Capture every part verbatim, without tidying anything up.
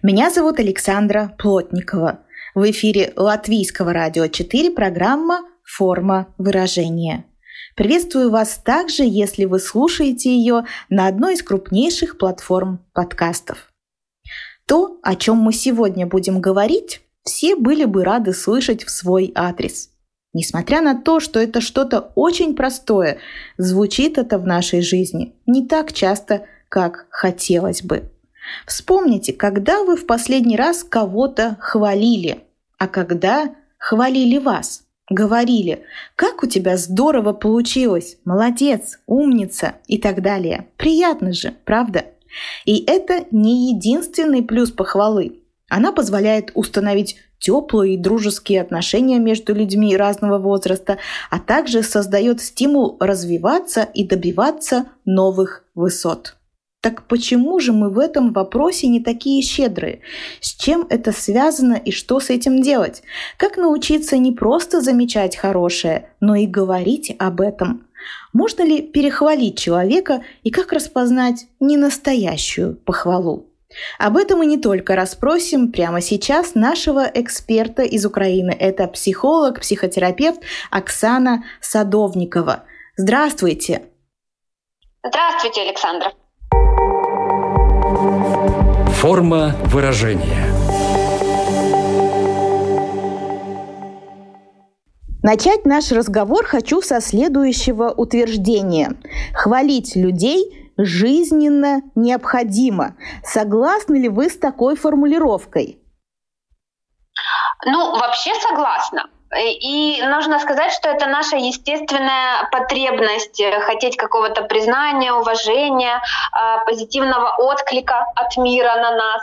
Меня зовут Александра Плотникова. В эфире Латвийского радио четыре программа «Форма выражения». Приветствую вас также, если вы слушаете ее на одной из крупнейших платформ подкастов. То, о чем мы сегодня будем говорить, все были бы рады слышать в свой адрес. Несмотря на то, что это что-то очень простое, звучит это в нашей жизни не так часто, как хотелось бы. Вспомните, когда вы в последний раз кого-то хвалили, а когда хвалили вас, говорили: «Как у тебя здорово получилось! Молодец! Умница!» и так далее. Приятно же, правда? И это не единственный плюс похвалы. Она позволяет установить теплые и дружеские отношения между людьми разного возраста, а также создает стимул развиваться и добиваться новых высот. Так почему же мы в этом вопросе не такие щедрые? С чем это связано и что с этим делать? Как научиться не просто замечать хорошее, но и говорить об этом? Можно ли перехвалить человека и как распознать ненастоящую похвалу? Об этом мы не только расспросим прямо сейчас нашего эксперта из Украины. Это психолог, психотерапевт Оксана Садовникова. Здравствуйте! Здравствуйте, Александра! Форма выражения. Начать наш разговор хочу со следующего утверждения. Хвалить людей жизненно необходимо. Согласны ли вы с такой формулировкой? Ну, вообще согласна. И нужно сказать, что это наша естественная потребность хотеть какого-то признания, уважения, позитивного отклика от мира на нас.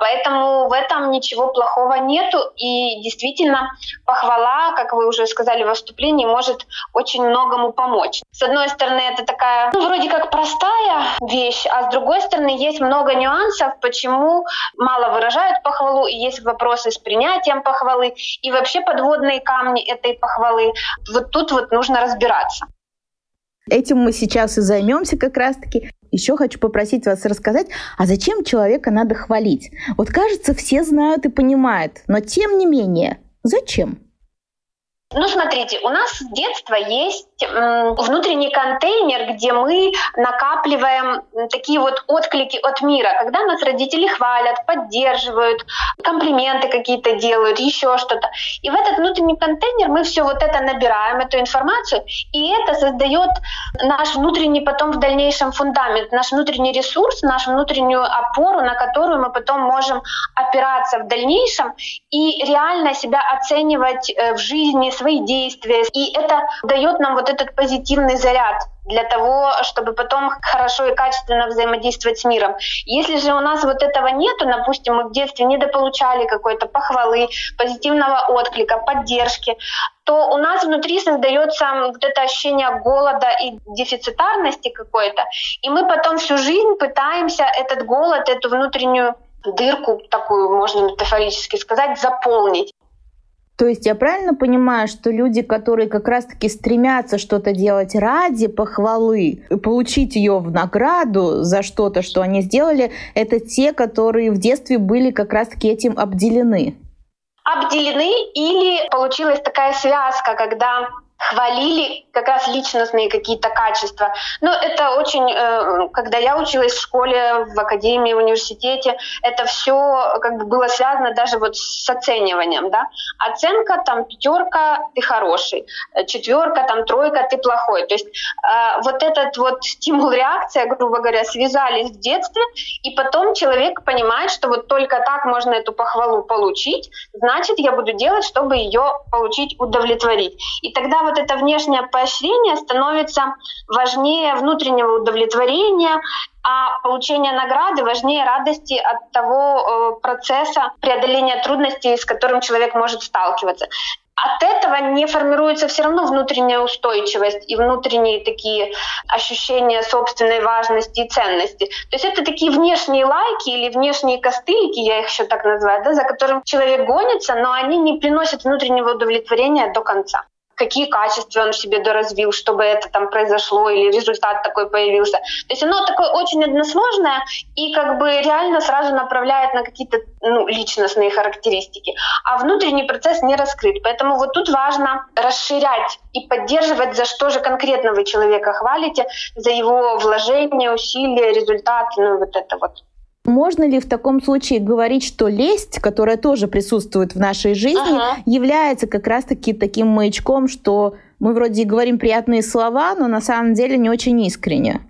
Поэтому в этом ничего плохого нету. И действительно, похвала, как вы уже сказали в вступлении, может очень многому помочь. С одной стороны, это такая, ну, вроде как простая вещь, а с другой стороны, есть много нюансов, почему мало выражают похвалу, и есть вопросы с принятием похвалы, и вообще подводные камни этой похвалы. Вот тут вот нужно разбираться. Этим мы сейчас и займемся как раз-таки. Еще хочу попросить вас рассказать, а зачем человека надо хвалить? Вот кажется, все знают и понимают, но тем не менее, зачем? Ну, смотрите, у нас с детства есть внутренний контейнер, где мы накапливаем такие вот отклики от мира, когда нас родители хвалят, поддерживают, комплименты какие-то делают, еще что-то. И в этот внутренний контейнер мы все вот это набираем, эту информацию, и это создает наш внутренний потом в дальнейшем фундамент, наш внутренний ресурс, нашу внутреннюю опору, на которую мы потом можем опираться в дальнейшем и реально себя оценивать в жизни, свои действия. И это дает нам вот этот позитивный заряд для того, чтобы потом хорошо и качественно взаимодействовать с миром. Если же у нас вот этого нету, допустим, мы в детстве недополучали какой-то похвалы, позитивного отклика, поддержки, то у нас внутри создается вот это ощущение голода и дефицитарности какой-то. И мы потом всю жизнь пытаемся этот голод, эту внутреннюю дырку, такую, можно метафорически сказать, заполнить. То есть я правильно понимаю, что люди, которые как раз-таки стремятся что-то делать ради похвалы, получить ее в награду за что-то, что они сделали, это те, которые в детстве были как раз-таки этим обделены? Обделены, или получилась такая связка, когда хвалили как раз личностные какие-то качества. Но это очень, когда я училась в школе, в академии, в университете, это все как бы было связано даже вот с оцениванием, да? Оценка, там пятерка, ты хороший, четверка, там тройка, ты плохой. То есть вот этот вот стимул, реакция, грубо говоря, связались в детстве, и потом человек понимает, что вот только так можно эту похвалу получить, значит, я буду делать, чтобы ее получить, удовлетворить. И тогда вот это внешнее поощрение становится важнее внутреннего удовлетворения, а получение награды важнее радости от того э, процесса преодоления трудностей, с которым человек может сталкиваться. От этого не формируется все равно внутренняя устойчивость и внутренние такие ощущения собственной важности и ценности. То есть это такие внешние лайки или внешние костылики, я их еще так называю, да, за которым человек гонится, но они не приносят внутреннего удовлетворения до конца. Какие качества он в себе доразвил, чтобы это там произошло или результат такой появился. То есть оно такое очень односложное и как бы реально сразу направляет на какие-то ну, личностные характеристики. А внутренний процесс не раскрыт. Поэтому вот тут важно расширять и поддерживать, за что же конкретно вы человека хвалите, за его вложение, усилия, результат, ну вот это вот. Можно ли в таком случае говорить, что лесть, которая тоже присутствует в нашей жизни, ага. является как раз-таки таким маячком, что мы вроде и говорим приятные слова, но на самом деле не очень искренне?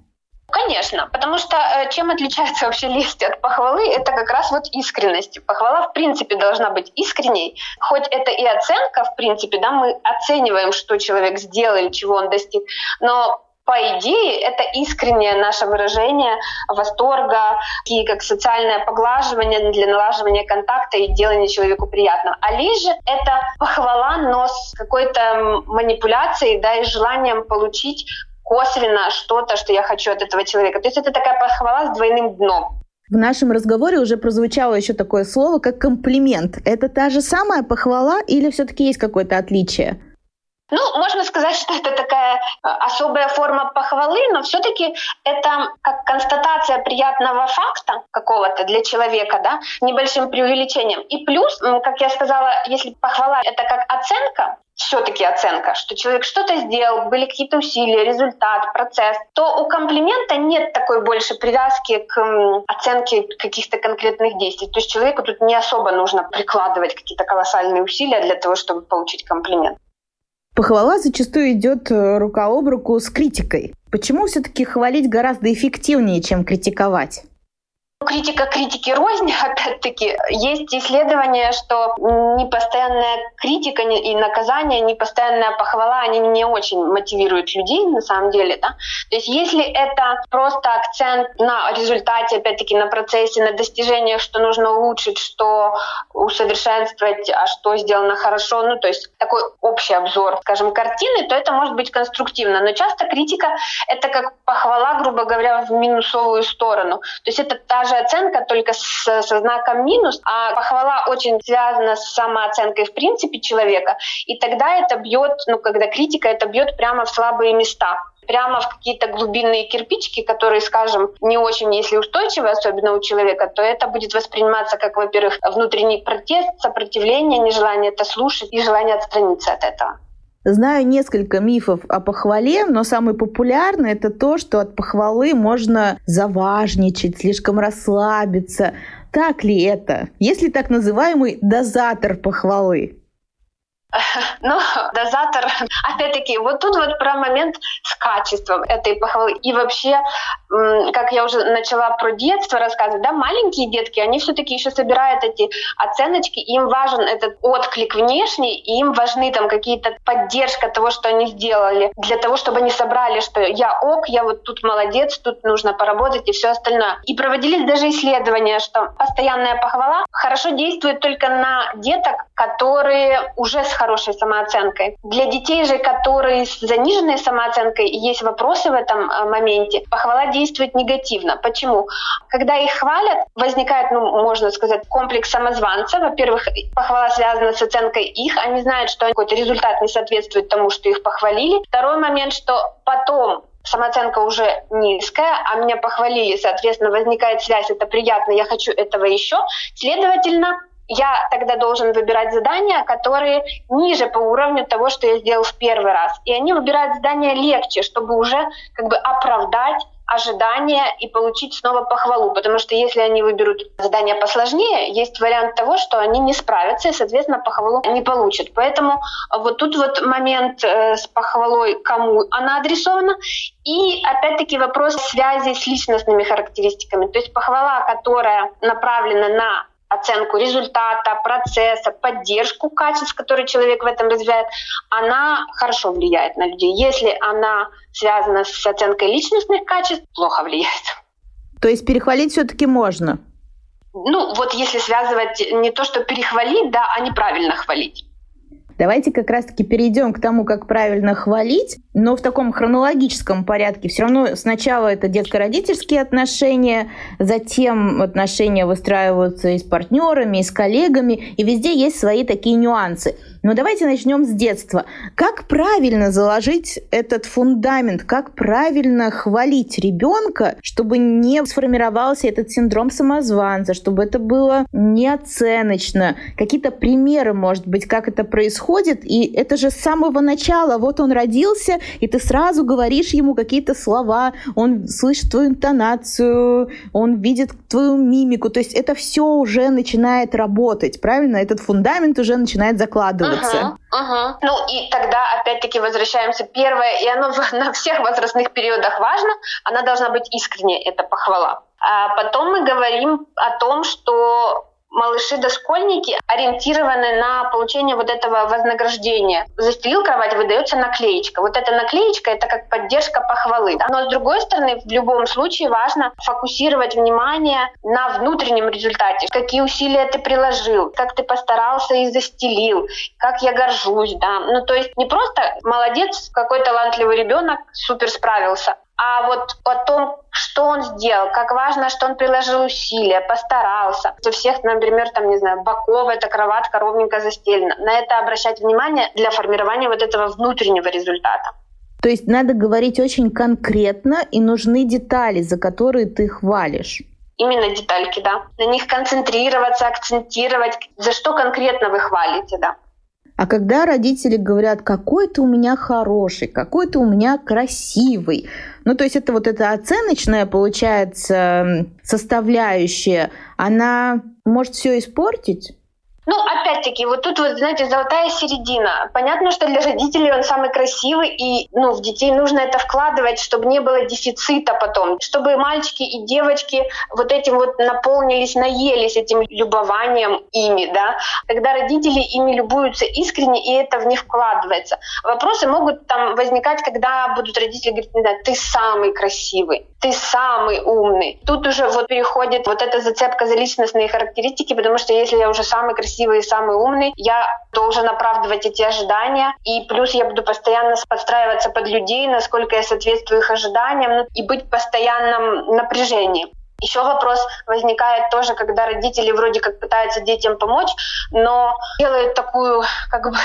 Конечно, потому что чем отличается вообще лесть от похвалы, это как раз вот искренность. Похвала, в принципе, должна быть искренней. Хоть это и оценка, в принципе, да, мы оцениваем, что человек сделал или чего он достиг, но... По идее, это искреннее наше выражение восторга, и как социальное поглаживание для налаживания контакта и делания человеку приятного. А лишь же это похвала, но с какой-то манипуляцией, да, и желанием получить косвенно что-то, что я хочу от этого человека. То есть это такая похвала с двойным дном. В нашем разговоре уже прозвучало еще такое слово, как комплимент. Это та же самая похвала или все-таки есть какое-то отличие? Ну, можно сказать, что это такая особая форма похвалы, но все-таки это как констатация приятного факта какого-то для человека, да, с небольшим преувеличением. И плюс, как я сказала, если похвала — это как оценка, все-таки оценка, что человек что-то сделал, были какие-то усилия, результат, процесс, то у комплимента нет такой больше привязки к оценке каких-то конкретных действий. То есть человеку тут не особо нужно прикладывать какие-то колоссальные усилия для того, чтобы получить комплимент. Похвала зачастую идет рука об руку с критикой. Почему все-таки хвалить гораздо эффективнее, чем критиковать? Критика критики рознь, опять-таки. Есть исследования, что непостоянная критика и наказание, непостоянная похвала, они не очень мотивируют людей, на самом деле, да. То есть если это просто акцент на результате, опять-таки на процессе, на достижениях, что нужно улучшить, что усовершенствовать, а что сделано хорошо, ну, то есть такой общий обзор, скажем, картины, то это может быть конструктивно. Но часто критика — это как похвала, грубо говоря, в минусовую сторону. То есть это та же оценка, только со, со знаком минус, а похвала очень связана с самооценкой в принципе человека, и тогда это бьет, ну, когда критика, это бьет прямо в слабые места, прямо в какие-то глубинные кирпичики, которые, скажем, не очень, если устойчивы, особенно у человека, то это будет восприниматься как, во-первых, внутренний протест, сопротивление, нежелание это слушать и желание отстраниться от этого. Знаю несколько мифов о похвале, но самый популярный — это то, что от похвалы можно заважничать, слишком расслабиться. Так ли это? Есть ли так называемый дозатор похвалы? Ну, дозатор, опять-таки, вот тут вот про момент с качеством этой похвалы. И вообще, как я уже начала про детство рассказывать, да, маленькие детки, они все-таки еще собирают эти оценочки, им важен этот отклик внешний, и им важны там какие-то поддержка того, что они сделали, для того, чтобы они собрали, что я ок, я вот тут молодец, тут нужно поработать и все остальное. И проводились даже исследования, что постоянная похвала хорошо действует только на деток, которые уже с хорошей самооценкой. Для детей же, которые с заниженной самооценкой, и есть вопросы в этом моменте, похвала действует негативно. Почему? Когда их хвалят, возникает, ну, можно сказать, комплекс самозванца. Во-первых, похвала связана с оценкой их, они знают, что какой-то результат не соответствует тому, что их похвалили. Второй момент, что потом самооценка уже низкая, а меня похвалили, соответственно, возникает связь, это приятно, я хочу этого еще. Следовательно, я тогда должен выбирать задания, которые ниже по уровню того, что я сделал в первый раз. И они выбирают задания легче, чтобы уже как бы оправдать ожидания и получить снова похвалу. Потому что если они выберут задания посложнее, есть вариант того, что они не справятся и, соответственно, похвалу не получат. Поэтому вот тут вот момент с похвалой, кому она адресована. И опять-таки вопрос связи с личностными характеристиками. То есть похвала, которая направлена на оценку результата, процесса, поддержку качеств, которые человек в этом развивает, она хорошо влияет на людей. Если она связана с оценкой личностных качеств, плохо влияет. То есть перехвалить все-таки можно? Ну, вот если связывать не то, что перехвалить, да, а неправильно хвалить. Давайте как раз-таки перейдем к тому, как правильно хвалить, но в таком хронологическом порядке. Все равно сначала это детско-родительские отношения, затем отношения выстраиваются и с партнерами, и с коллегами, и везде есть свои такие нюансы. Но давайте начнем с детства. Как правильно заложить этот фундамент, как правильно хвалить ребенка, чтобы не сформировался этот синдром самозванца, чтобы это было неоценочно? Какие-то примеры, может быть, как это происходит? И это же с самого начала. Вот он родился, и ты сразу говоришь ему какие-то слова, он слышит твою интонацию, он видит твою мимику. То есть это все уже начинает работать, правильно? Этот фундамент уже начинает закладывать. Ага, ага. Ну и тогда опять-таки возвращаемся. Первое, и оно на всех возрастных периодах важно, она должна быть искренней, эта похвала. А потом мы говорим о том, что малыши-дошкольники ориентированы на получение вот этого вознаграждения. Застелил кровать, выдается наклеечка. Вот эта наклеечка — это как поддержка похвалы. Но, с другой стороны, в любом случае важно фокусировать внимание на внутреннем результате. Какие усилия ты приложил, как ты постарался и застелил, как я горжусь. Да? Ну, то есть не просто «молодец, какой талантливый ребенок, супер справился», а вот о том, что он сделал, как важно, что он приложил усилия, постарался. У всех, например, там, не знаю, боков, эта кроватка ровненько застелена. На это обращать внимание для формирования вот этого внутреннего результата. То есть надо говорить очень конкретно, и нужны детали, за которые ты хвалишь. Именно детальки, да. На них концентрироваться, акцентировать, за что конкретно вы хвалите, да. А когда родители говорят, какой ты у меня хороший, какой ты у меня красивый, ну, то есть это вот эта оценочная, получается, составляющая, она может все испортить? Ну, опять-таки, вот тут, вот, знаете, золотая середина. Понятно, что для родителей он самый красивый, и ну, в детей нужно это вкладывать, чтобы не было дефицита потом, чтобы мальчики и девочки вот этим вот наполнились, наелись этим любованием ими, да. Когда родители ими любуются искренне, и это в них вкладывается. Вопросы могут там возникать, когда будут родители говорить, не знаю, ты самый красивый, ты самый умный. Тут уже вот переходит вот эта зацепка за личностные характеристики, потому что если я уже самый красивый, и самый умный, я должен оправдывать эти ожидания, и плюс я буду постоянно подстраиваться под людей, насколько я соответствую их ожиданиям, и быть в постоянном напряжении. Еще вопрос возникает тоже, когда родители вроде как пытаются детям помочь, но делают такую как бы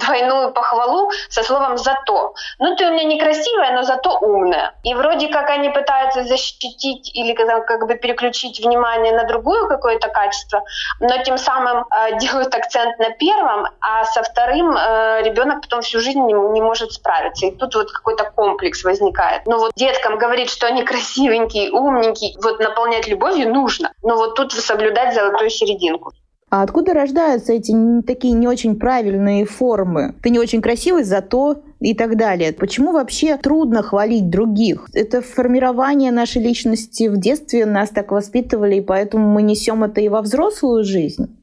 двойную похвалу со словом «зато». Ну, ты у меня некрасивая, но зато умная. И вроде как они пытаются защитить или как бы переключить внимание на другое какое-то качество, но тем самым э, делают акцент на первом, а со вторым э, ребенок потом всю жизнь не, не может справиться. И тут вот какой-то комплекс возникает. Ну, вот деткам говорить, что они красивенькие, умненькие, вот наполнять любовью нужно. Но вот тут соблюдать золотую серединку. А откуда рождаются эти такие не очень правильные формы? Ты не очень красивый, зато и так далее. Почему вообще трудно хвалить других? Это формирование нашей личности в детстве, нас так воспитывали, и поэтому мы несем это и во взрослую жизнь.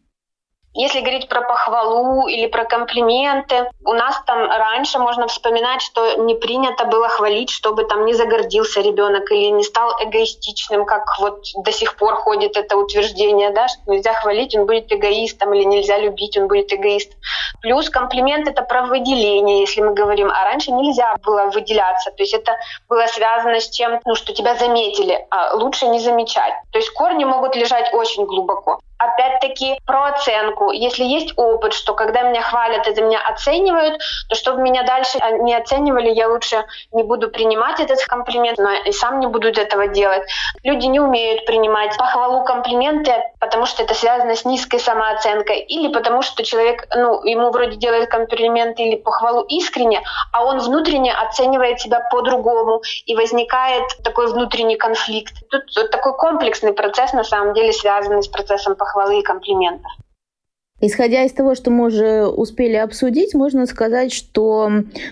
Если говорить про похвалу или про комплименты, у нас там раньше можно вспоминать, что не принято было хвалить, чтобы там не загордился ребенок или не стал эгоистичным, как вот до сих пор ходит это утверждение, да, что нельзя хвалить, он будет эгоистом, или нельзя любить, он будет эгоистом. Плюс комплимент — это про выделение, если мы говорим, а раньше нельзя было выделяться, то есть это было связано с чем, ну, что тебя заметили, а лучше не замечать. То есть корни могут лежать очень глубоко. Опять-таки про оценку. Если есть опыт, что когда меня хвалят, это меня оценивают, то чтобы меня дальше не оценивали, я лучше не буду принимать этот комплимент, но и сам не буду этого делать. Люди не умеют принимать похвалу, комплименты, потому что это связано с низкой самооценкой, или потому что человек, ну, ему вроде делает комплимент или похвалу искренне, а он внутренне оценивает себя по-другому, и возникает такой внутренний конфликт. Тут вот такой комплексный процесс, на самом деле, связанный с процессом похвалы. Хвалы и комплименты. Исходя из того, что мы уже успели обсудить, можно сказать, что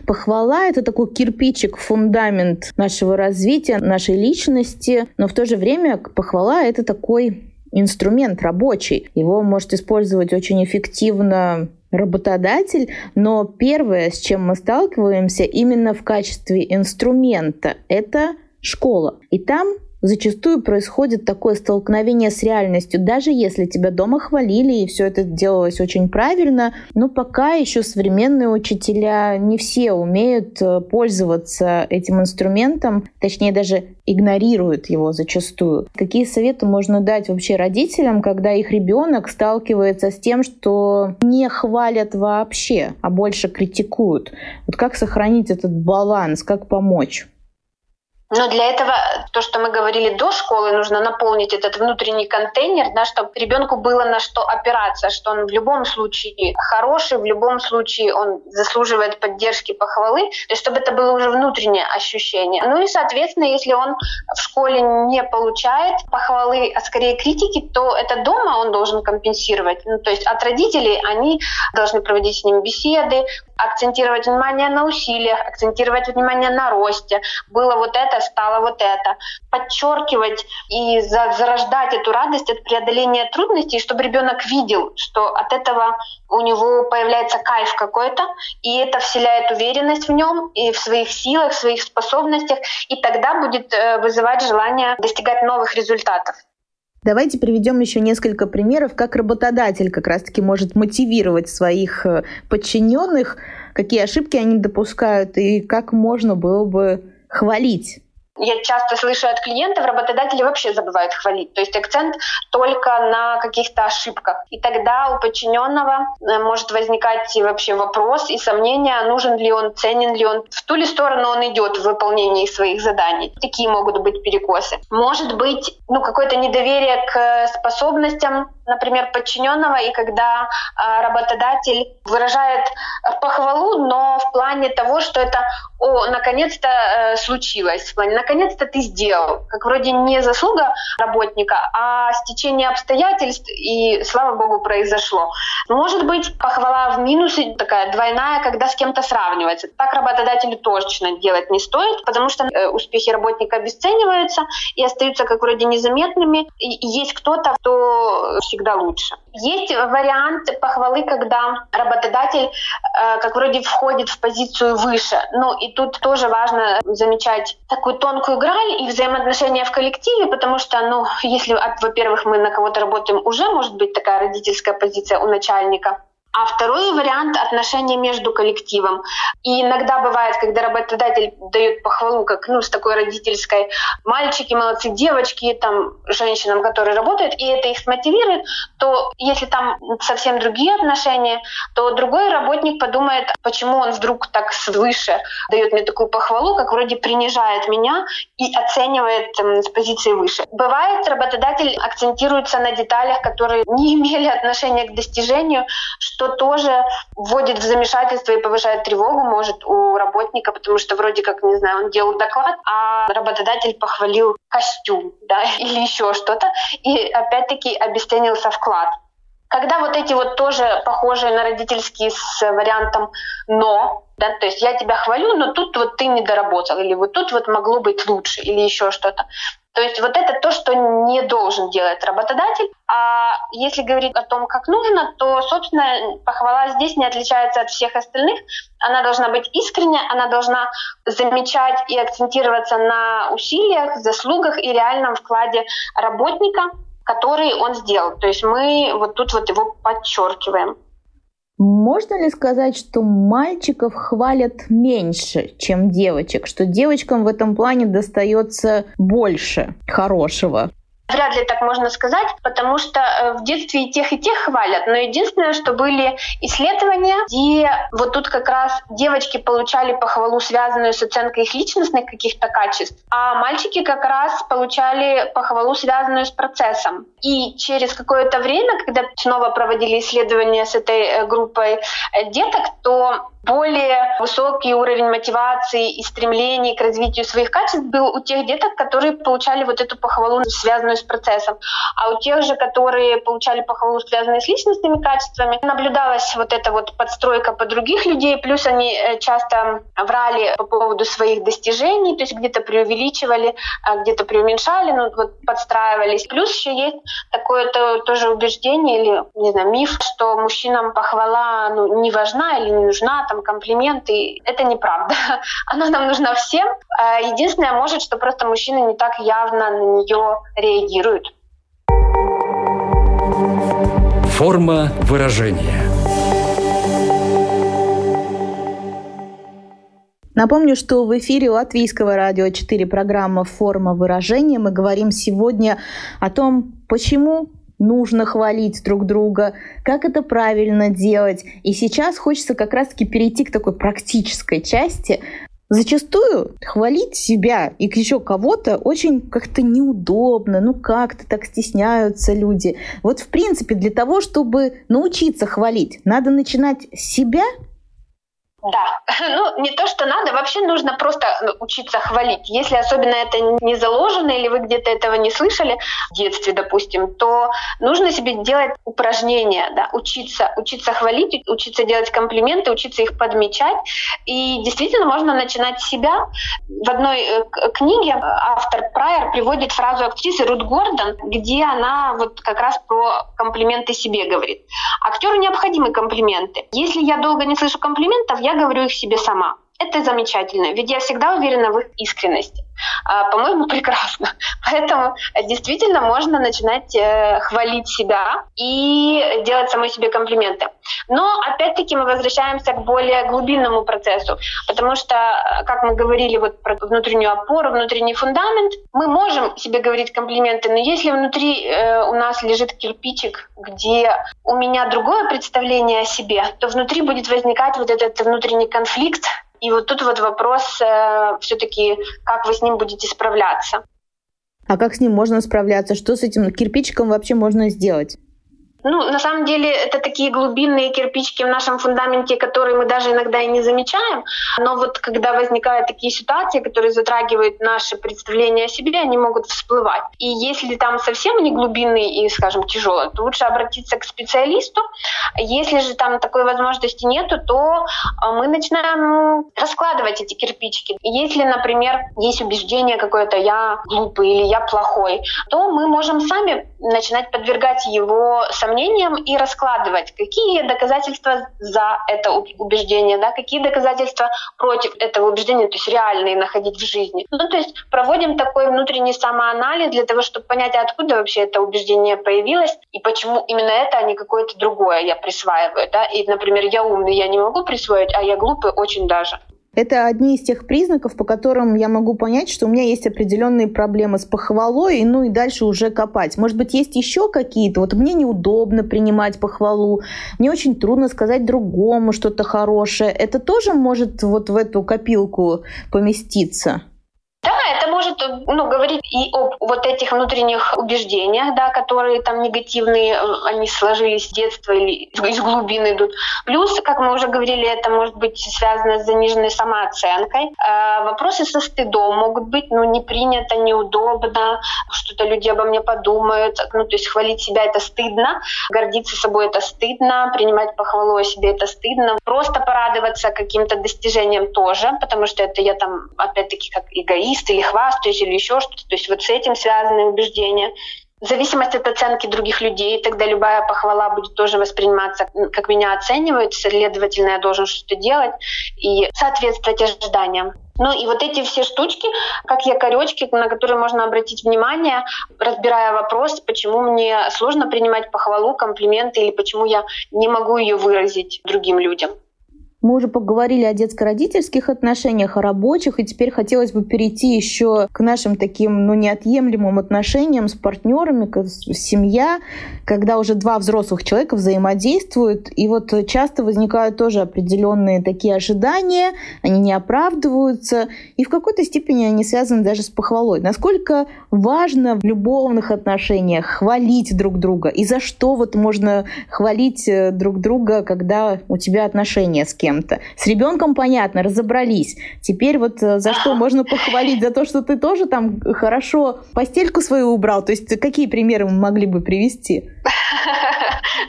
похвала – это такой кирпичик, фундамент нашего развития, нашей личности, но в то же время похвала – это такой инструмент рабочий. Его может использовать очень эффективно работодатель, но первое, с чем мы сталкиваемся именно в качестве инструмента, это школа. И там зачастую происходит такое столкновение с реальностью. Даже если тебя дома хвалили и все это делалось очень правильно, но пока еще современные учителя не все умеют пользоваться этим инструментом, точнее даже игнорируют его зачастую. Какие советы можно дать вообще родителям, когда их ребенок сталкивается с тем, что не хвалят вообще, а больше критикуют? Вот как сохранить этот баланс, как помочь? Но для этого то, что мы говорили до школы, нужно наполнить этот внутренний контейнер, да, чтобы ребенку было на что опираться, что он в любом случае хороший, в любом случае он заслуживает поддержки, похвалы, то есть чтобы это было уже внутреннее ощущение. Ну и, соответственно, если он в школе не получает похвалы, а скорее критики, то это дома он должен компенсировать. Ну, то есть от родителей они должны проводить с ним беседы, акцентировать внимание на усилиях, акцентировать внимание на росте. Было вот это, стало вот это. Подчеркивать и зарождать эту радость от преодоления трудностей, чтобы ребенок видел, что от этого у него появляется кайф какой-то, и это вселяет уверенность в нем, и в своих силах, в своих способностях, и тогда будет вызывать желание достигать новых результатов. Давайте приведем еще несколько примеров, как работодатель как раз-таки может мотивировать своих подчиненных, какие ошибки они допускают и как можно было бы хвалить. Я часто слышу от клиентов, работодатели вообще забывают хвалить. То есть акцент только на каких-то ошибках. И тогда у подчиненного может возникать вообще вопрос и сомнение, нужен ли он, ценен ли он, в ту ли сторону он идет в выполнении своих заданий. Такие могут быть перекосы. Может быть, ну, какое-то недоверие к способностям, например, подчиненного, и когда работодатель выражает похвалу, но в плане того, что это «о, наконец-то случилось», в плане «наконец-то ты сделал», как вроде не заслуга работника, а стечение обстоятельств, и, слава богу, произошло. Может быть, похвала в минусе такая двойная, когда с кем-то сравнивается. Так работодателю точно делать не стоит, потому что успехи работника обесцениваются и остаются как вроде незаметными, и есть кто-то, кто всегда лучше. Есть вариант похвалы, когда работодатель э, как вроде входит в позицию выше. Ну и тут тоже важно замечать такую тонкую грань и взаимоотношения в коллективе, потому что, ну, если, во-первых, мы на кого-то работаем, уже может быть такая родительская позиция у начальника. А второй вариант — отношения между коллективом. И иногда бывает, когда работодатель дает похвалу, как, ну, с такой родительской, мальчики, молодцы, девочки, там, женщинам, которые работают, и это их смотивирует, то если там совсем другие отношения, то другой работник подумает, почему он вдруг так свыше дает мне такую похвалу, как вроде принижает меня и оценивает там, с позиции выше. Бывает, работодатель акцентируется на деталях, которые не имели отношения к достижению, что тоже вводит в замешательство и повышает тревогу, может, у работника, потому что вроде как, не знаю, он делал доклад, а работодатель похвалил костюм, да, или еще что-то, и опять-таки обесценился вклад. Когда вот эти вот тоже похожие на родительские с вариантом «но», да, то есть я тебя хвалю, но тут вот ты не доработал, или вот тут вот могло быть лучше, или еще что-то. То есть вот это то, что не должен делать работодатель. А если говорить о том, как нужно, то, собственно, похвала здесь не отличается от всех остальных. Она должна быть искренняя, она должна замечать и акцентироваться на усилиях, заслугах и реальном вкладе работника, который он сделал. То есть мы вот тут вот его подчеркиваем. Можно ли сказать, что мальчиков хвалят меньше, чем девочек? Что девочкам в этом плане достается больше хорошего? Вряд ли так можно сказать, потому что в детстве и тех, и тех хвалят. Но единственное, что были исследования, где вот тут как раз девочки получали похвалу, связанную с оценкой их личностных каких-то качеств, а мальчики как раз получали похвалу, связанную с процессом. И через какое-то время, когда снова проводили исследования с этой группой деток, то более высокий уровень мотивации и стремлений к развитию своих качеств был у тех деток, которые получали вот эту похвалу, связанную с процессом. А у тех же, которые получали похвалу, связанные с личностными качествами, наблюдалась вот эта вот подстройка под других людей, плюс они часто врали по поводу своих достижений, то есть где-то преувеличивали, где-то преуменьшали, ну вот подстраивались. Плюс еще есть такое-то тоже убеждение или, не знаю, миф, что мужчинам похвала ну, не важна или не нужна, там комплименты. Это неправда. Она нам нужна всем. Единственное, может, что просто мужчины не так явно на нее реагируют. Форма выражения. Напомню, что в эфире Латвийского радио четыре программа «Форма выражения». Мы говорим сегодня о том, почему нужно хвалить друг друга, как это правильно делать. И сейчас хочется как раз-таки перейти к такой практической части. Зачастую хвалить себя и еще кого-то очень как-то неудобно, ну как-то так стесняются люди. Вот в принципе для того, чтобы научиться хвалить, надо начинать с себя. Да, ну не то, что надо, вообще нужно просто учиться хвалить. Если особенно это не заложено или вы где-то этого не слышали в детстве, допустим, то нужно себе делать упражнения, да, учиться, учиться хвалить, учиться делать комплименты, учиться их подмечать. И действительно можно начинать с себя. В одной книге автор Прайер приводит фразу актрисы Рут Гордон, где она вот как раз про комплименты себе говорит. Актеру необходимы комплименты. Если я долго не слышу комплиментов, я Я говорю их себе сама. Это замечательно, ведь я всегда уверена в их искренности. По-моему, прекрасно. Поэтому действительно можно начинать хвалить себя и делать самой себе комплименты. Но опять-таки мы возвращаемся к более глубинному процессу, потому что, как мы говорили вот про внутреннюю опору, внутренний фундамент, мы можем себе говорить комплименты, но если внутри у нас лежит кирпичик, где у меня другое представление о себе, то внутри будет возникать вот этот внутренний конфликт. И вот тут вот вопрос э, все-таки, как вы с ним будете справляться. А как с ним можно справляться? Что с этим кирпичиком вообще можно сделать? Ну, на самом деле, это такие глубинные кирпичики в нашем фундаменте, которые мы даже иногда и не замечаем. Но вот когда возникают такие ситуации, которые затрагивают наши представления о себе, они могут всплывать. И если там совсем не глубинные и, скажем, тяжелые, то лучше обратиться к специалисту. Если же там такой возможности нету, то мы начинаем раскладывать эти кирпичики. Если, например, есть убеждение какое-то «я глупый» или «я плохой», то мы можем сами начинать подвергать его самому мнением и раскладывать, какие доказательства за это убеждение, да, какие доказательства против этого убеждения, то есть реальные находить в жизни. Ну, то есть проводим такой внутренний самоанализ для того, чтобы понять, откуда вообще это убеждение появилось и почему именно это, а не какое-то другое я присваиваю. Да? И, например, я умный, я не могу присвоить, а я глупый очень даже. Это одни из тех признаков, по которым я могу понять, что у меня есть определенные проблемы с похвалой, ну и дальше уже копать. Может быть, есть еще какие-то? Вот мне неудобно принимать похвалу, мне очень трудно сказать другому что-то хорошее. Это тоже может вот в эту копилку поместиться? Да, это может ну, говорить и об вот этих внутренних убеждениях, да, которые там негативные, они сложились с детства или из глубины идут. Плюс, как мы уже говорили, это может быть связано с заниженной самооценкой. Э, вопросы со стыдом могут быть, ну, не принято, неудобно, что-то люди обо мне подумают. Ну, то есть хвалить себя — это стыдно, гордиться собой — это стыдно, принимать похвалу о себе — это стыдно. Просто порадоваться каким-то достижением тоже, потому что это я там, опять-таки, как эгоист, или хвастаюсь, или еще что-то. То есть вот с этим связаны убеждения. Зависимость от оценки других людей, тогда любая похвала будет тоже восприниматься, как меня оценивают, следовательно, я должен что-то делать и соответствовать ожиданиям. Ну и вот эти все штучки, как якоречки, на которые можно обратить внимание, разбирая вопрос, почему мне сложно принимать похвалу, комплименты, или почему я не могу ее выразить другим людям. Мы уже поговорили о детско-родительских отношениях, о рабочих, и теперь хотелось бы перейти еще к нашим таким, ну, неотъемлемым отношениям с партнерами, семья, когда уже два взрослых человека взаимодействуют, и вот часто возникают тоже определенные такие ожидания, они не оправдываются, и в какой-то степени они связаны даже с похвалой. Насколько важно в любовных отношениях хвалить друг друга, и за что вот можно хвалить друг друга, когда у тебя отношения с кем? кем-то. С ребенком понятно, разобрались. Теперь вот за что можно похвалить? За то, что ты тоже там хорошо постельку свою убрал? То есть какие примеры мы могли бы привести?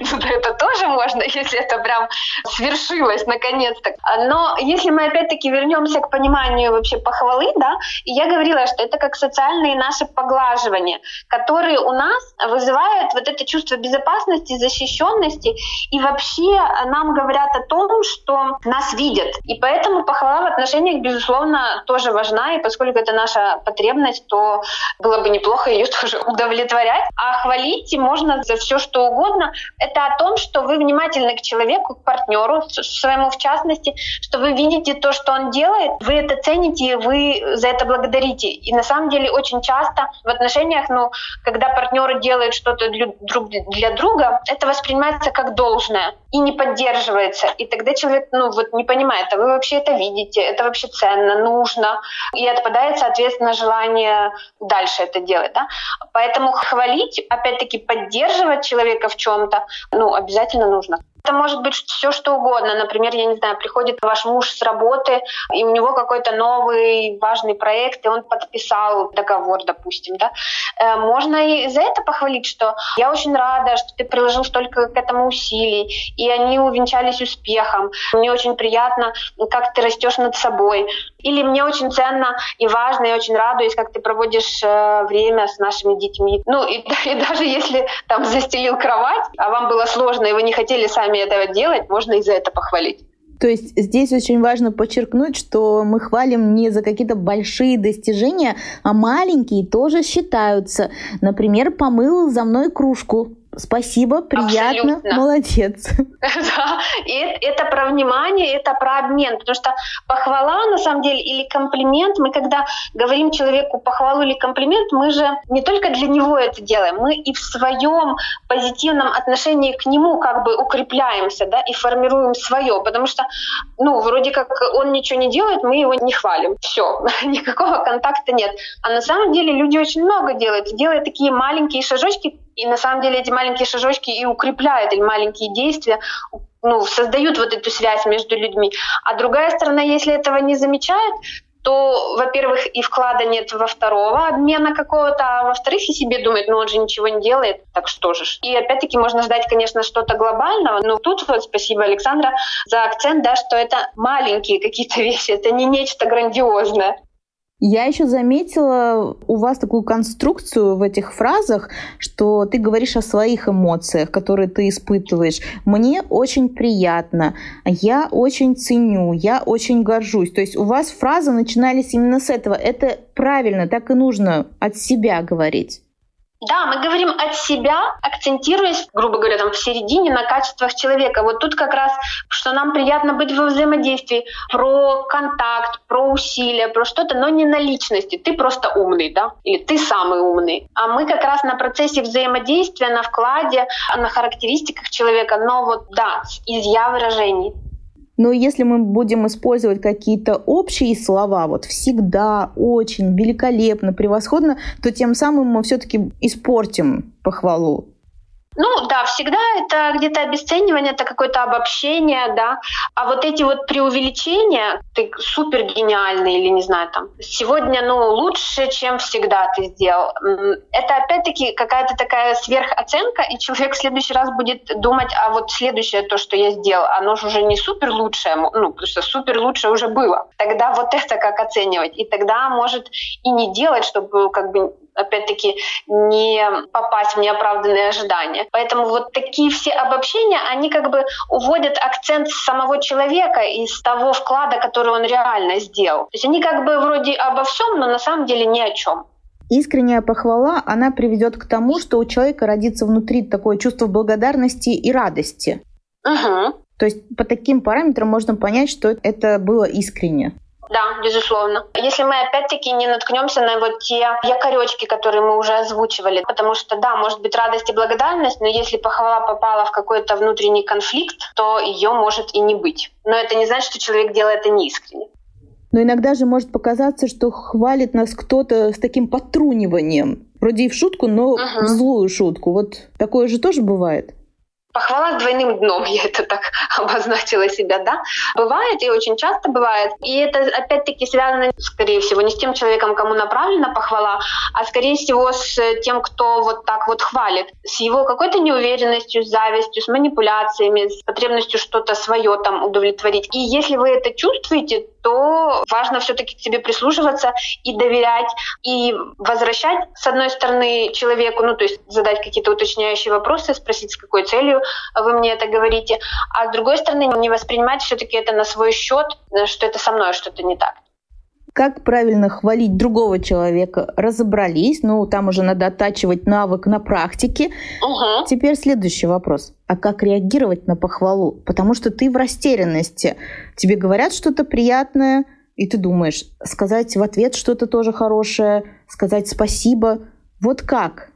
Это тоже можно, если это прям свершилось наконец-то. Но если мы опять-таки вернемся к пониманию вообще похвалы, да, и я говорила, что это как социальные наши поглаживания, которые у нас вызывают вот это чувство безопасности, защищенности, и вообще нам говорят о том, что нас видят. И поэтому похвала в отношениях, безусловно, тоже важна, и поскольку это наша потребность, то было бы неплохо ее тоже удовлетворять. А хвалить можно за все что угодно. Это о том, что вы внимательны к человеку, к партнеру, своему в частности, что вы видите то, что он делает, вы это цените, вы за это благодарите. И на самом деле очень часто в отношениях, ну, когда партнеры делают что-то друг для друга, это воспринимается как должное и не поддерживается. И тогда человек, ну, вот не понимает, а вы вообще это видите, это вообще ценно, нужно. И отпадает, соответственно, желание дальше это делать. Да? Поэтому хвалить, опять-таки, поддерживать человека в чем-то, ну, обязательно нужно. Это может быть все что угодно. Например, я не знаю, приходит ваш муж с работы, и у него какой-то новый важный проект, и он подписал договор, допустим. Да? Можно и за это похвалить, что я очень рада, что ты приложил столько к этому усилий, и они увенчались успехом. Мне очень приятно, как ты растешь над собой. Или мне очень ценно и важно, и очень радуюсь, как ты проводишь время с нашими детьми. Ну и, и даже если там застелил кровать, а вам было сложно, и вы не хотели сами этого делать, можно и за это похвалить. То есть здесь очень важно подчеркнуть, что мы хвалим не за какие-то большие достижения, а маленькие тоже считаются. Например, помыл за мной кружку. Спасибо, приятно, абсолютно. Молодец. Да, и это про внимание, это про обмен, потому что похвала, на самом деле, или комплимент, мы когда говорим человеку похвалу или комплимент, мы же не только для него это делаем, мы и в своем позитивном отношении к нему как бы укрепляемся, да, и формируем свое, потому что, ну, вроде как он ничего не делает, мы его не хвалим, все, никакого контакта нет. А на самом деле люди очень много делают, делают такие маленькие шажочки, и на самом деле эти маленькие шажочки и укрепляют, или маленькие действия, ну, создают вот эту связь между людьми. А другая сторона, если этого не замечает, то, во-первых, и вклада нет во второго обмена какого-то, а во-вторых, и себе думает, ну он же ничего не делает, так что же. И опять-таки можно ждать, конечно, что-то глобального, но тут вот спасибо, Александра, за акцент, да, что это маленькие какие-то вещи, это не нечто грандиозное. Я еще заметила у вас такую конструкцию в этих фразах, что ты говоришь о своих эмоциях, которые ты испытываешь. Мне очень приятно, я очень ценю, я очень горжусь. То есть у вас фразы начинались именно с этого. Это правильно, так и нужно от себя говорить. Да, мы говорим от себя, акцентируясь, грубо говоря, там в середине на качествах человека. Вот тут как раз, что нам приятно быть во взаимодействии, про контакт, про усилия, про что-то, но не на личности. Ты просто умный, да? Или ты самый умный. А мы как раз на процессе взаимодействия, на вкладе, на характеристиках человека, но вот да, из «я» выражений. Но если мы будем использовать какие-то общие слова, вот всегда, очень, великолепно, превосходно, то тем самым мы все-таки испортим похвалу. Ну да, всегда это где-то обесценивание, это какое-то обобщение, да. А вот эти вот преувеличения, ты супер гениальный или не знаю там, сегодня, ну, лучше, чем всегда ты сделал. Это опять-таки какая-то такая сверхоценка, и человек в следующий раз будет думать, а вот следующее то, что я сделал, оно же уже не супер лучшее, ну, потому что супер лучшее уже было. Тогда вот это как оценивать, и тогда может и не делать, чтобы как бы опять-таки не попасть в неоправданные ожидания. Поэтому вот такие все обобщения, они как бы уводят акцент с самого человека и с того вклада, который он реально сделал. То есть они как бы вроде обо всем, но на самом деле ни о чем. Искренняя похвала, она приведет к тому, что у человека родится внутри такое чувство благодарности и радости. Угу. То есть по таким параметрам можно понять, что это было искренне. Да, безусловно. Если мы опять-таки не наткнемся на вот те якоречки, которые мы уже озвучивали, потому что, да, может быть радость и благодарность, но если похвала попала в какой-то внутренний конфликт, то ее может и не быть. Но это не значит, что человек делает это неискренне. Но иногда же может показаться, что хвалит нас кто-то с таким подтруниванием. Вроде и в шутку, но угу. в злую шутку. Вот такое же тоже бывает? Похвала с двойным дном, я это так обозначила себя, да. Бывает, и очень часто бывает. И это, опять-таки, связано, скорее всего, не с тем человеком, кому направлена похвала, а, скорее всего, с тем, кто вот так вот хвалит. С его какой-то неуверенностью, с завистью, с манипуляциями, с потребностью что-то свое там удовлетворить. И если вы это чувствуете, то важно все-таки к себе прислушиваться и доверять, и возвращать, с одной стороны, человеку, ну, то есть задать какие-то уточняющие вопросы, спросить, с какой целью вы мне это говорите, а с другой стороны не воспринимать все-таки это на свой счет, что это со мной что-то не так. Как правильно хвалить другого человека? Разобрались, ну там уже надо оттачивать навык на практике. Угу. Теперь следующий вопрос. А как реагировать на похвалу? Потому что ты в растерянности. Тебе говорят что-то приятное, и ты думаешь, сказать в ответ что-то тоже хорошее, сказать спасибо. Вот как?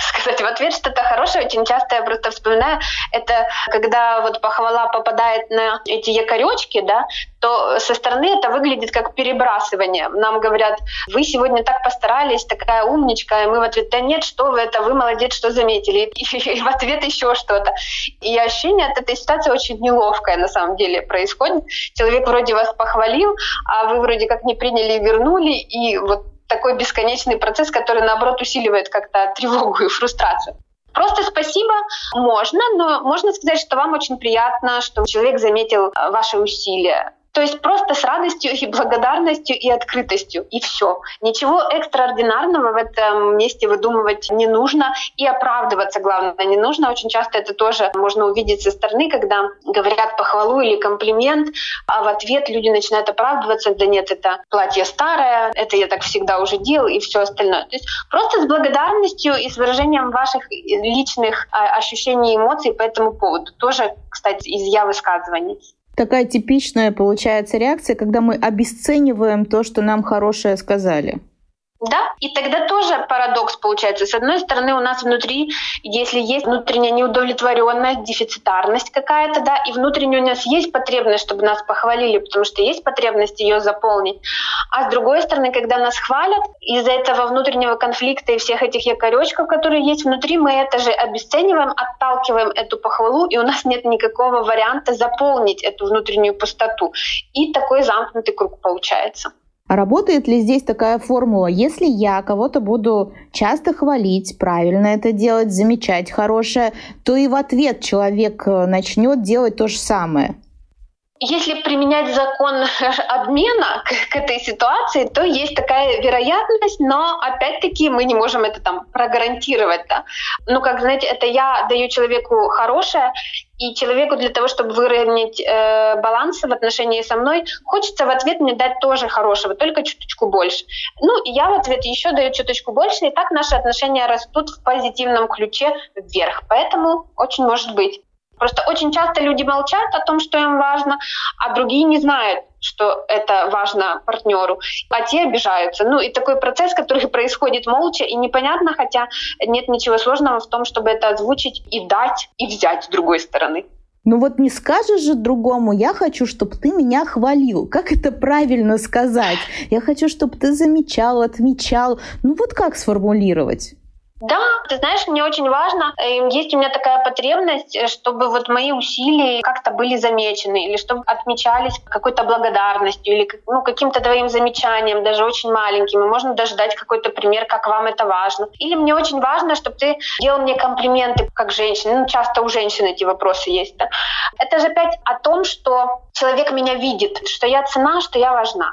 Сказать в ответ что-то хорошее, очень часто я просто вспоминаю, это когда вот похвала попадает на эти якоречки, да, то со стороны это выглядит как перебрасывание. Нам говорят, вы сегодня так постарались, такая умничка, и мы в ответ, да нет, что вы, это вы молодец, что заметили, и, и, и в ответ еще что-то. И ощущение от этой ситуации очень неловкое на самом деле происходит. Человек вроде вас похвалил, а вы вроде как не приняли и вернули, и вот такой бесконечный процесс, который, наоборот, усиливает как-то тревогу и фрустрацию. Просто спасибо можно, но можно сказать, что вам очень приятно, что человек заметил ваши усилия. То есть просто с радостью и благодарностью и открытостью, и все. Ничего экстраординарного в этом месте выдумывать не нужно, и оправдываться, главное, не нужно. Очень часто это тоже можно увидеть со стороны, когда говорят похвалу или комплимент, а в ответ люди начинают оправдываться, да нет, это платье старое, это я так всегда уже делал, и все остальное. То есть просто с благодарностью и с выражением ваших личных ощущений и эмоций по этому поводу. Тоже, кстати, из «я» высказываний. Такая типичная получается реакция, когда мы обесцениваем то, что нам хорошее сказали. Да, и тогда тоже парадокс получается. С одной стороны, у нас внутри, если есть внутренняя неудовлетворенность, дефицитарность какая-то, да, и внутренне у нас есть потребность, чтобы нас похвалили, потому что есть потребность ее заполнить. А с другой стороны, когда нас хвалят, из-за этого внутреннего конфликта и всех этих якоречков, которые есть внутри, мы это же обесцениваем, отталкиваем эту похвалу, и у нас нет никакого варианта заполнить эту внутреннюю пустоту. И такой замкнутый круг получается. А работает ли здесь такая формула? Если я кого-то буду часто хвалить, правильно это делать, замечать хорошее, то и в ответ человек начнет делать то же самое. Если применять закон обмена к, к этой ситуации, то есть такая вероятность, но опять-таки мы не можем это там прогарантировать. Да? Ну, как, знаете, это я даю человеку хорошее, и человеку для того, чтобы выровнять э, баланс в отношении со мной, хочется в ответ мне дать тоже хорошего, только чуточку больше. Ну, и я в ответ еще даю чуточку больше, и так наши отношения растут в позитивном ключе вверх. Поэтому очень может быть. Просто очень часто люди молчат о том, что им важно, а другие не знают, что это важно партнеру, а те обижаются. Ну и такой процесс, который происходит молча и непонятно, хотя нет ничего сложного в том, чтобы это озвучить и дать, и взять с другой стороны. Ну вот не скажешь же другому, я хочу, чтобы ты меня хвалил. Как это правильно сказать? Я хочу, чтобы ты замечал, отмечал. Ну вот как сформулировать? Да, ты знаешь, мне очень важно, есть у меня такая потребность, чтобы вот мои усилия как-то были замечены, или чтобы отмечались какой-то благодарностью, или ну, каким-то твоим замечанием, даже очень маленьким, и можно даже дать какой-то пример, как вам это важно. Или мне очень важно, чтобы ты делал мне комплименты, как женщина, ну часто у женщин эти вопросы есть. Да? Это же опять о том, что человек меня видит, что я ценна, что я важна.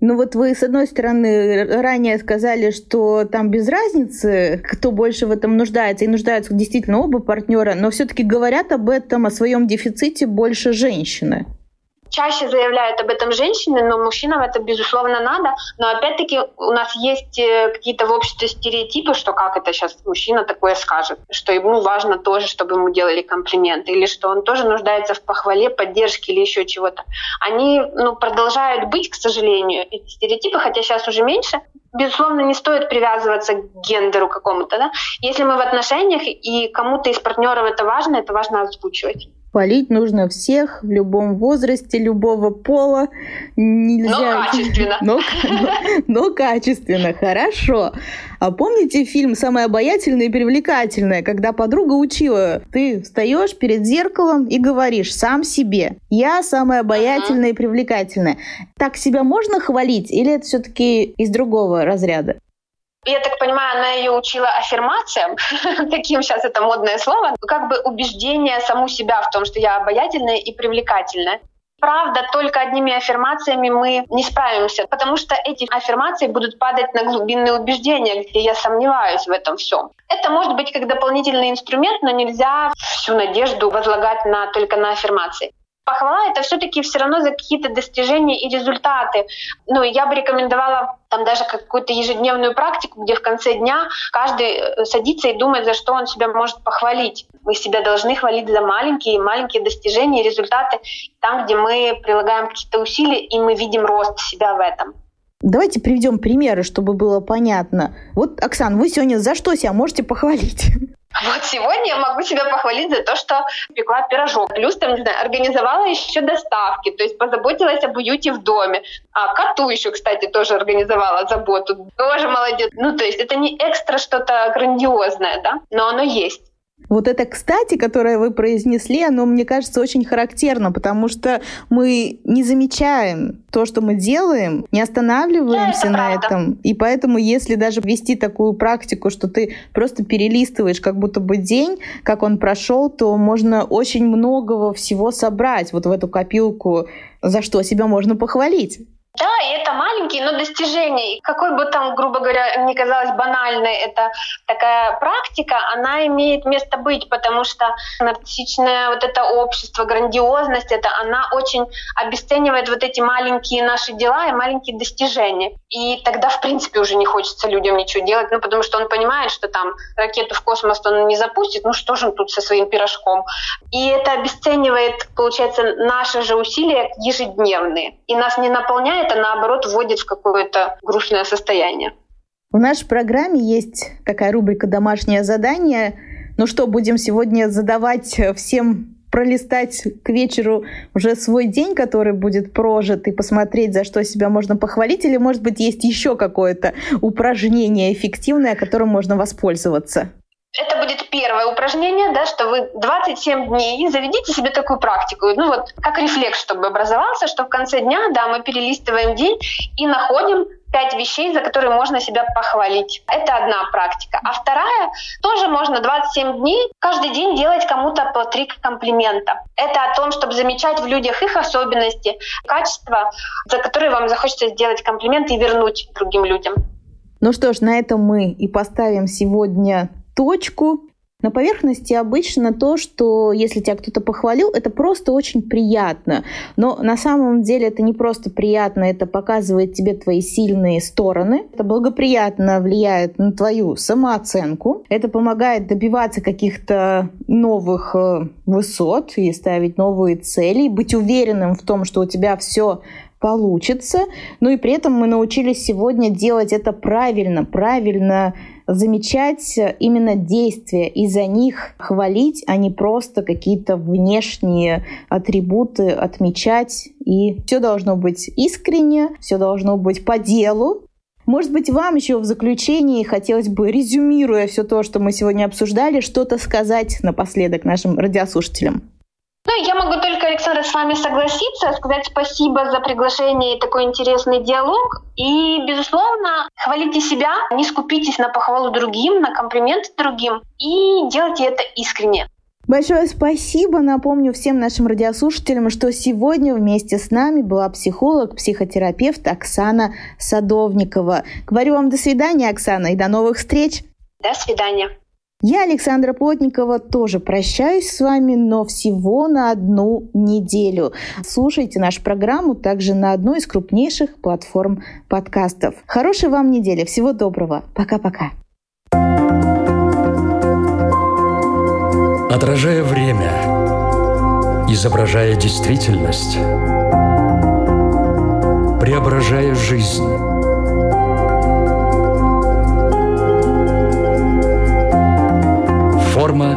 Ну вот вы, с одной стороны, ранее сказали, что там без разницы, кто больше в этом нуждается, и нуждаются действительно оба партнера, но все-таки говорят об этом, о своем дефиците больше женщины. Чаще заявляют об этом женщины, но мужчинам это, безусловно, надо. Но опять-таки у нас есть какие-то в обществе стереотипы, что как это сейчас мужчина такое скажет, что ему важно тоже, чтобы ему делали комплименты, или что он тоже нуждается в похвале, поддержке или еще чего-то. Они ну, продолжают быть, к сожалению, эти стереотипы, хотя сейчас уже меньше. Безусловно, не стоит привязываться к гендеру какому-то. Да? Если мы в отношениях, и кому-то из партнеров это важно, это важно озвучивать. Полить нужно всех, в любом возрасте, любого пола. Нельзя... Но качественно. Но, но, но качественно, хорошо. А помните фильм «Самая обаятельная и привлекательная», когда подруга учила? Ты встаешь перед зеркалом и говоришь сам себе: «Я самая обаятельная uh-huh. и привлекательная». Так себя можно хвалить или это все-таки из другого разряда? Я так понимаю, она ее учила аффирмациям, таким сейчас это модное слово, как бы убеждение саму себя в том, что я обаятельная и привлекательная. Правда, только одними аффирмациями мы не справимся, потому что эти аффирмации будут падать на глубинные убеждения, где я сомневаюсь в этом всем. Это может быть как дополнительный инструмент, но нельзя всю надежду возлагать на, только на аффирмации. Похвала — это все-таки все равно за какие-то достижения и результаты. Ну, я бы рекомендовала там даже какую-то ежедневную практику, где в конце дня каждый садится и думает, за что он себя может похвалить. Мы себя должны хвалить за маленькие, маленькие достижения и результаты, там, где мы прилагаем какие-то усилия, и мы видим рост себя в этом. Давайте приведем примеры, чтобы было понятно. Вот, Оксан, вы сегодня за что себя можете похвалить? Вот сегодня я могу себя похвалить за то, что пекла пирожок, плюс там, не знаю, организовала еще доставки, то есть позаботилась об уюте в доме. А коту еще, кстати, тоже организовала заботу, тоже молодец. Ну, то есть это не экстра что-то грандиозное, да, но оно есть. Вот это, кстати, которое вы произнесли, оно, мне кажется, очень характерно, потому что мы не замечаем то, что мы делаем, не останавливаемся на этом. И поэтому, если даже вести такую практику, что ты просто перелистываешь как будто бы день, как он прошел, то можно очень многого всего собрать вот в эту копилку, за что себя можно похвалить. Да, и это маленькие, но достижения. И какой бы там, грубо говоря, ни казалось банальной, это такая практика, она имеет место быть, потому что нарциссичное вот это общество, грандиозность, это она очень обесценивает вот эти маленькие наши дела и маленькие достижения. И тогда, в принципе, уже не хочется людям ничего делать, ну, потому что он понимает, что там ракету в космос он не запустит, ну что же он тут со своим пирожком. И это обесценивает, получается, наши же усилия ежедневные. И нас не наполняет, это, наоборот, вводит в какое-то грустное состояние. В нашей программе есть такая рубрика «Домашнее задание». Ну что, будем сегодня задавать всем пролистать к вечеру уже свой день, который будет прожит, и посмотреть, за что себя можно похвалить? Или, может быть, есть еще какое-то упражнение эффективное, которым можно воспользоваться? Это будет первое упражнение, да, что вы двадцать семь дней заведите себе такую практику, ну вот как рефлекс, чтобы образовался, что в конце дня, да, мы перелистываем день и находим пять вещей, за которые можно себя похвалить. Это одна практика. А вторая, тоже можно двадцать семь дней каждый день делать кому-то по три комплимента. Это о том, чтобы замечать в людях их особенности, качества, за которые вам захочется сделать комплимент и вернуть другим людям. Ну что ж, на этом мы и поставим сегодня точку. На поверхности обычно то, что если тебя кто-то похвалил, это просто очень приятно. Но на самом деле это не просто приятно, это показывает тебе твои сильные стороны. Это благоприятно влияет на твою самооценку. Это помогает добиваться каких-то новых высот и ставить новые цели, и быть уверенным в том, что у тебя все получится. Ну и при этом мы научились сегодня делать это правильно, правильно замечать именно действия и за них хвалить, а не просто какие-то внешние атрибуты отмечать. И все должно быть искренне, все должно быть по делу. Может быть, вам еще в заключении хотелось бы, резюмируя все то, что мы сегодня обсуждали, что-то сказать напоследок нашим радиослушателям? Ну, я могу только, Александр, с вами согласиться, сказать спасибо за приглашение и такой интересный диалог. И, безусловно, хвалите себя, не скупитесь на похвалу другим, на комплименты другим, и делайте это искренне. Большое спасибо. Напомню всем нашим радиослушателям, что сегодня вместе с нами была психолог, психотерапевт Оксана Садовникова. Говорю вам до свидания, Оксана, и до новых встреч. До свидания. Я, Александра Плотникова, тоже прощаюсь с вами, но всего на одну неделю. Слушайте нашу программу также на одной из крупнейших платформ подкастов. Хорошей вам недели, всего доброго, пока-пока. Отражая время, изображая действительность, преображая жизнь. Форма